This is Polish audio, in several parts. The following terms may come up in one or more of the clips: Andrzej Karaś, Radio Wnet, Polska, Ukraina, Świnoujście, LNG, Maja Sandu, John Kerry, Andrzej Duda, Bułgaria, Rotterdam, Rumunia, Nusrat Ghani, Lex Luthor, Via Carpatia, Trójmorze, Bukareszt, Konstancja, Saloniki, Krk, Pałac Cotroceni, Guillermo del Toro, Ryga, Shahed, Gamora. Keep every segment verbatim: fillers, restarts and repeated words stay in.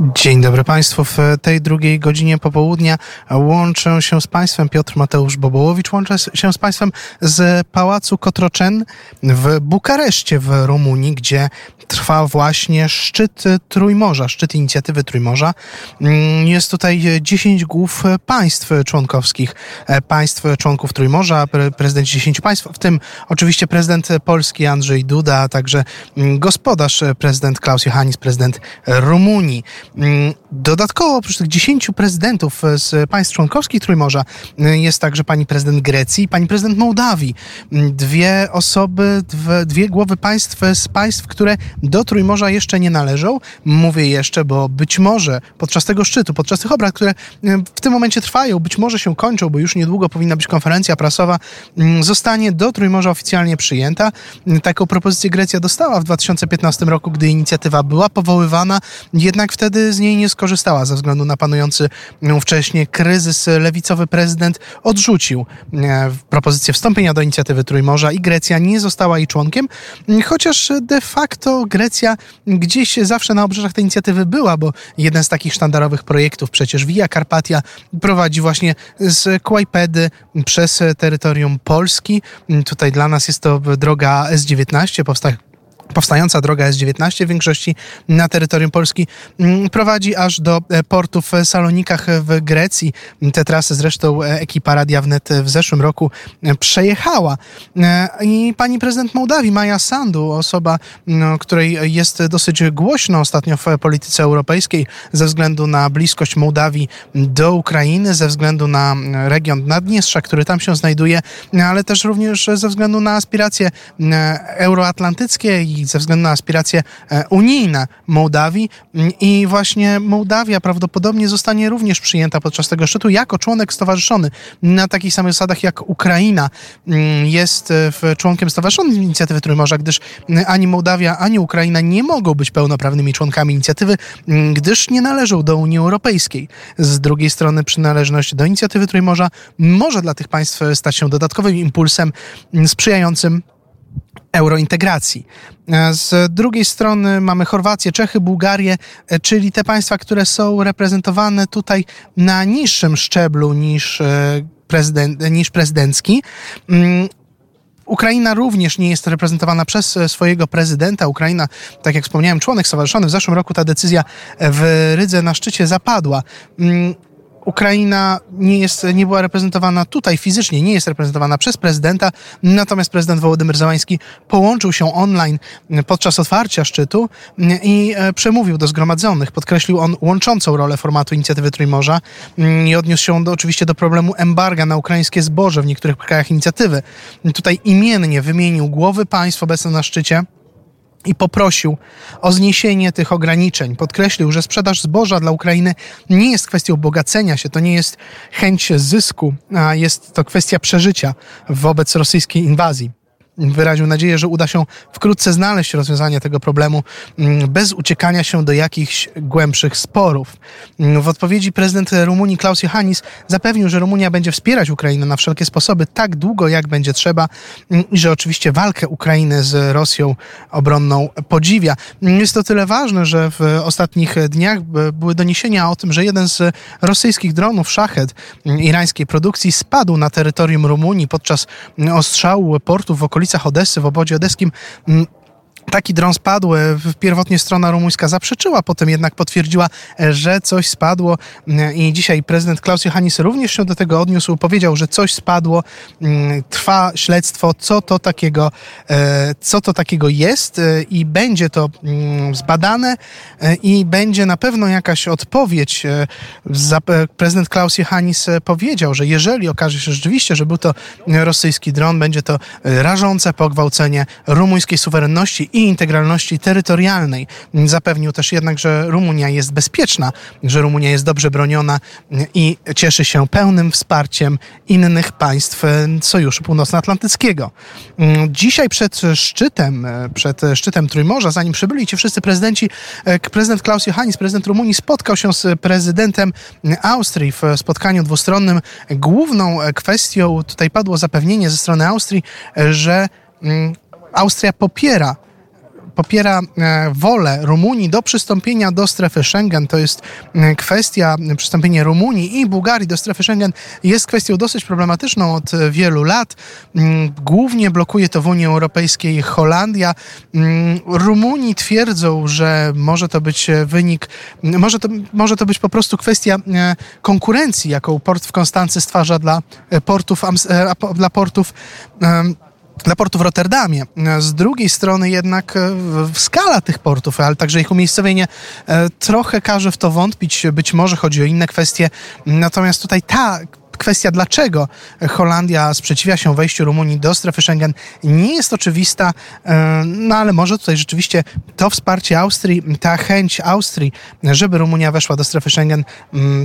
Dzień dobry Państwu. W tej drugiej godzinie popołudnia łączę się z Państwem, Piotr Mateusz Bobołowicz, łączę się z Państwem z Pałacu Cotroceni w Bukareszcie w Rumunii, gdzie trwa właśnie szczyt Trójmorza, szczyt inicjatywy Trójmorza. Jest tutaj dziesięć głów państw członkowskich, państw członków Trójmorza, prezydenci dziesięciu państw, w tym oczywiście prezydent Polski Andrzej Duda, a także gospodarz prezydent Klaus Iohannis, prezydent Rumunii. Dodatkowo oprócz tych dziesięciu prezydentów z państw członkowskich Trójmorza jest także pani prezydent Grecji i pani prezydent Mołdawii. Dwie osoby, dwie głowy państw z państw, które do Trójmorza jeszcze nie należą. Mówię jeszcze, bo być może podczas tego szczytu, podczas tych obrad, które w tym momencie trwają, być może się kończą, bo już niedługo powinna być konferencja prasowa, zostanie do Trójmorza oficjalnie przyjęta. Taką propozycję Grecja dostała w dwa tysiące piętnastym roku, gdy inicjatywa była powoływana, jednak wtedy z niej nie skorzystała ze względu na panujący wcześniej kryzys. Lewicowy prezydent odrzucił propozycję wstąpienia do inicjatywy Trójmorza i Grecja nie została jej członkiem, chociaż de facto Grecja gdzieś zawsze na obrzeżach tej inicjatywy była, bo jeden z takich sztandarowych projektów przecież Via Carpatia prowadzi właśnie z Kłajpedy przez terytorium Polski. Tutaj dla nas jest to droga S dziewiętnaście, powstała Powstająca droga S dziewiętnaście w większości na terytorium Polski prowadzi aż do portu w Salonikach w Grecji. Te trasy zresztą ekipa Radia Wnet w zeszłym roku przejechała. I pani prezydent Mołdawii, Maja Sandu, osoba, której jest dosyć głośno ostatnio w polityce europejskiej ze względu na bliskość Mołdawii do Ukrainy, ze względu na region Naddniestrza, który tam się znajduje, ale też również ze względu na aspiracje euroatlantyckie i ze względu na aspiracje unijne Mołdawii. I właśnie Mołdawia prawdopodobnie zostanie również przyjęta podczas tego szczytu jako członek stowarzyszony na takich samych zasadach jak Ukraina jest członkiem stowarzyszonym inicjatywy Trójmorza, gdyż ani Mołdawia, ani Ukraina nie mogą być pełnoprawnymi członkami inicjatywy, gdyż nie należą do Unii Europejskiej. Z drugiej strony przynależność do inicjatywy Trójmorza może dla tych państw stać się dodatkowym impulsem sprzyjającym eurointegracji. Z drugiej strony mamy Chorwację, Czechy, Bułgarię, czyli te państwa, które są reprezentowane tutaj na niższym szczeblu niż, prezydent, niż prezydencki. Ukraina również nie jest reprezentowana przez swojego prezydenta. Ukraina, tak jak wspomniałem, członek stowarzyszony. W zeszłym roku ta decyzja w Rydze na szczycie zapadła. Ukraina nie jest, nie była reprezentowana tutaj fizycznie, nie jest reprezentowana przez prezydenta, natomiast prezydent Wołodymyr Zełenski połączył się online podczas otwarcia szczytu i przemówił do zgromadzonych. Podkreślił on łączącą rolę formatu inicjatywy Trójmorza i odniósł się do, oczywiście do problemu embarga na ukraińskie zboże w niektórych krajach inicjatywy. Tutaj imiennie wymienił głowy państw obecne na szczycie i poprosił o zniesienie tych ograniczeń. Podkreślił, że sprzedaż zboża dla Ukrainy nie jest kwestią bogacenia się, to nie jest chęć zysku, a jest to kwestia przeżycia wobec rosyjskiej inwazji. Wyraził nadzieję, że uda się wkrótce znaleźć rozwiązanie tego problemu bez uciekania się do jakichś głębszych sporów. W odpowiedzi prezydent Rumunii Klaus Iohannis zapewnił, że Rumunia będzie wspierać Ukrainę na wszelkie sposoby tak długo, jak będzie trzeba i że oczywiście walkę Ukrainy z Rosją obronną podziwia. Jest to tyle ważne, że w ostatnich dniach były doniesienia o tym, że jeden z rosyjskich dronów Shahed irańskiej produkcji spadł na terytorium Rumunii podczas ostrzału portów w okolicy Odessy, w obwodzie odeskim. Taki dron spadł. Pierwotnie strona rumuńska zaprzeczyła, potem jednak potwierdziła, że coś spadło i dzisiaj prezydent Klaus Iohannis również się do tego odniósł. Powiedział, że coś spadło. Trwa śledztwo, co to takiego, co to takiego jest i będzie to zbadane i będzie na pewno jakaś odpowiedź. Prezydent Klaus Iohannis powiedział, że jeżeli okaże się rzeczywiście, że był to rosyjski dron, będzie to rażące pogwałcenie rumuńskiej suwerenności i integralności terytorialnej. Zapewnił też jednak, że Rumunia jest bezpieczna, że Rumunia jest dobrze broniona i cieszy się pełnym wsparciem innych państw Sojuszu Północnoatlantyckiego. Dzisiaj przed szczytem, przed szczytem Trójmorza, zanim przybyli ci wszyscy prezydenci, prezydent Klaus Iohannis, prezydent Rumunii, spotkał się z prezydentem Austrii w spotkaniu dwustronnym. Główną kwestią tutaj padło zapewnienie ze strony Austrii, że Austria popiera popiera wolę Rumunii do przystąpienia do strefy Schengen. To jest kwestia, przystąpienie Rumunii i Bułgarii do strefy Schengen jest kwestią dosyć problematyczną od wielu lat. Głównie blokuje to w Unii Europejskiej Holandia. Rumuni twierdzą, że może to być wynik, może to, może to być po prostu kwestia konkurencji, jaką port w Konstancy stwarza dla portów, dla portów dla portu w Rotterdamie. Z drugiej strony jednak skala tych portów, ale także ich umiejscowienie trochę każe w to wątpić. Być może chodzi o inne kwestie. Natomiast tutaj ta kwestia, dlaczego Holandia sprzeciwia się wejściu Rumunii do strefy Schengen, nie jest oczywista, no ale może tutaj rzeczywiście to wsparcie Austrii, ta chęć Austrii, żeby Rumunia weszła do strefy Schengen,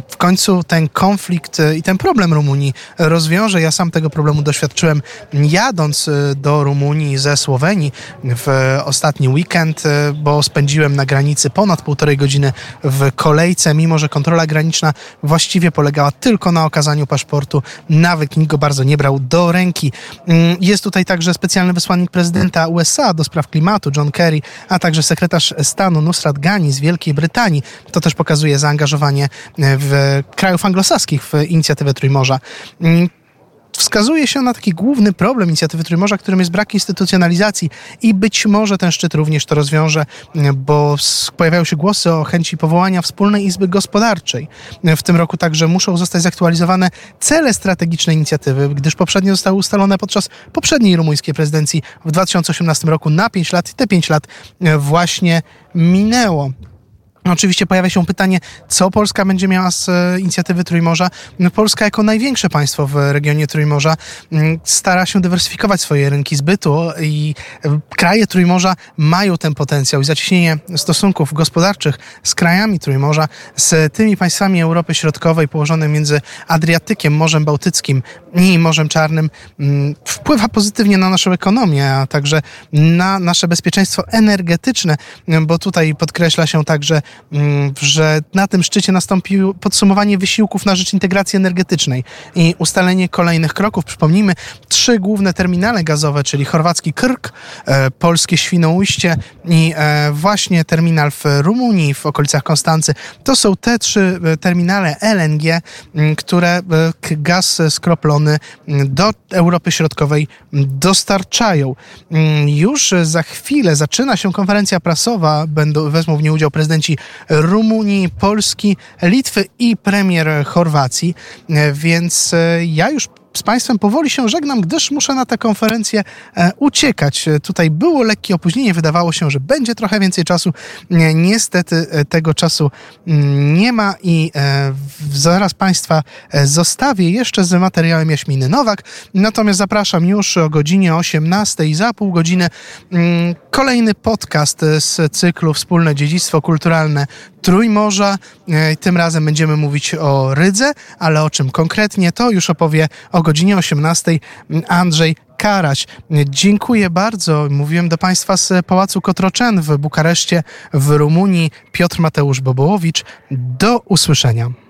w końcu ten konflikt i ten problem Rumunii rozwiąże. Ja sam tego problemu doświadczyłem, jadąc do Rumunii ze Słowenii w ostatni weekend, bo spędziłem na granicy ponad półtorej godziny w kolejce, mimo że kontrola graniczna właściwie polegała tylko na okazaniu paszportu. Portu. Nawet nikt go bardzo nie brał do ręki. Jest tutaj także specjalny wysłannik prezydenta U S A do spraw klimatu, John Kerry, a także sekretarz stanu Nusrat Ghani z Wielkiej Brytanii. To też pokazuje zaangażowanie w krajów anglosaskich w inicjatywę Trójmorza. Wskazuje się na taki główny problem inicjatywy Trójmorza, którym jest brak instytucjonalizacji, i być może ten szczyt również to rozwiąże, bo pojawiają się głosy o chęci powołania wspólnej izby gospodarczej. W tym roku także muszą zostać zaktualizowane cele strategiczne inicjatywy, gdyż poprzednio zostały ustalone podczas poprzedniej rumuńskiej prezydencji w dwa tysiące osiemnastym roku na pięć lat i te pięć lat właśnie minęło. Oczywiście pojawia się pytanie, co Polska będzie miała z inicjatywy Trójmorza. Polska jako największe państwo w regionie Trójmorza stara się dywersyfikować swoje rynki zbytu i kraje Trójmorza mają ten potencjał i zacieśnienie stosunków gospodarczych z krajami Trójmorza, z tymi państwami Europy Środkowej położonymi między Adriatykiem, Morzem Bałtyckim i Morzem Czarnym wpływa pozytywnie na naszą ekonomię, a także na nasze bezpieczeństwo energetyczne, bo tutaj podkreśla się także, że na tym szczycie nastąpi podsumowanie wysiłków na rzecz integracji energetycznej i ustalenie kolejnych kroków. Przypomnijmy, trzy główne terminale gazowe, czyli chorwacki Krk, e, polskie Świnoujście i e, właśnie terminal w Rumunii, w okolicach Konstancy. To są te trzy terminale L N G, które gaz skroplony do Europy Środkowej dostarczają. Już za chwilę zaczyna się konferencja prasowa. Będą, wezmą w niej udział prezydenci Rumunii, Polski, Litwy i premier Chorwacji, więc ja już z Państwem powoli się żegnam, gdyż muszę na tę konferencję uciekać. Tutaj było lekkie opóźnienie, wydawało się, że będzie trochę więcej czasu. Niestety tego czasu nie ma i zaraz Państwa zostawię jeszcze z materiałem Jaśminy Nowak. Natomiast zapraszam już o godzinie osiemnastej i za pół godziny kolejny podcast z cyklu Wspólne Dziedzictwo Kulturalne Trójmorza. Tym razem będziemy mówić o Rydze, ale o czym konkretnie, to już opowie o godzinie osiemnastej Andrzej Karaś. Dziękuję bardzo. Mówiłem do Państwa z Pałacu Cotroceni w Bukareszcie w Rumunii. Piotr Mateusz Bobołowicz. Do usłyszenia.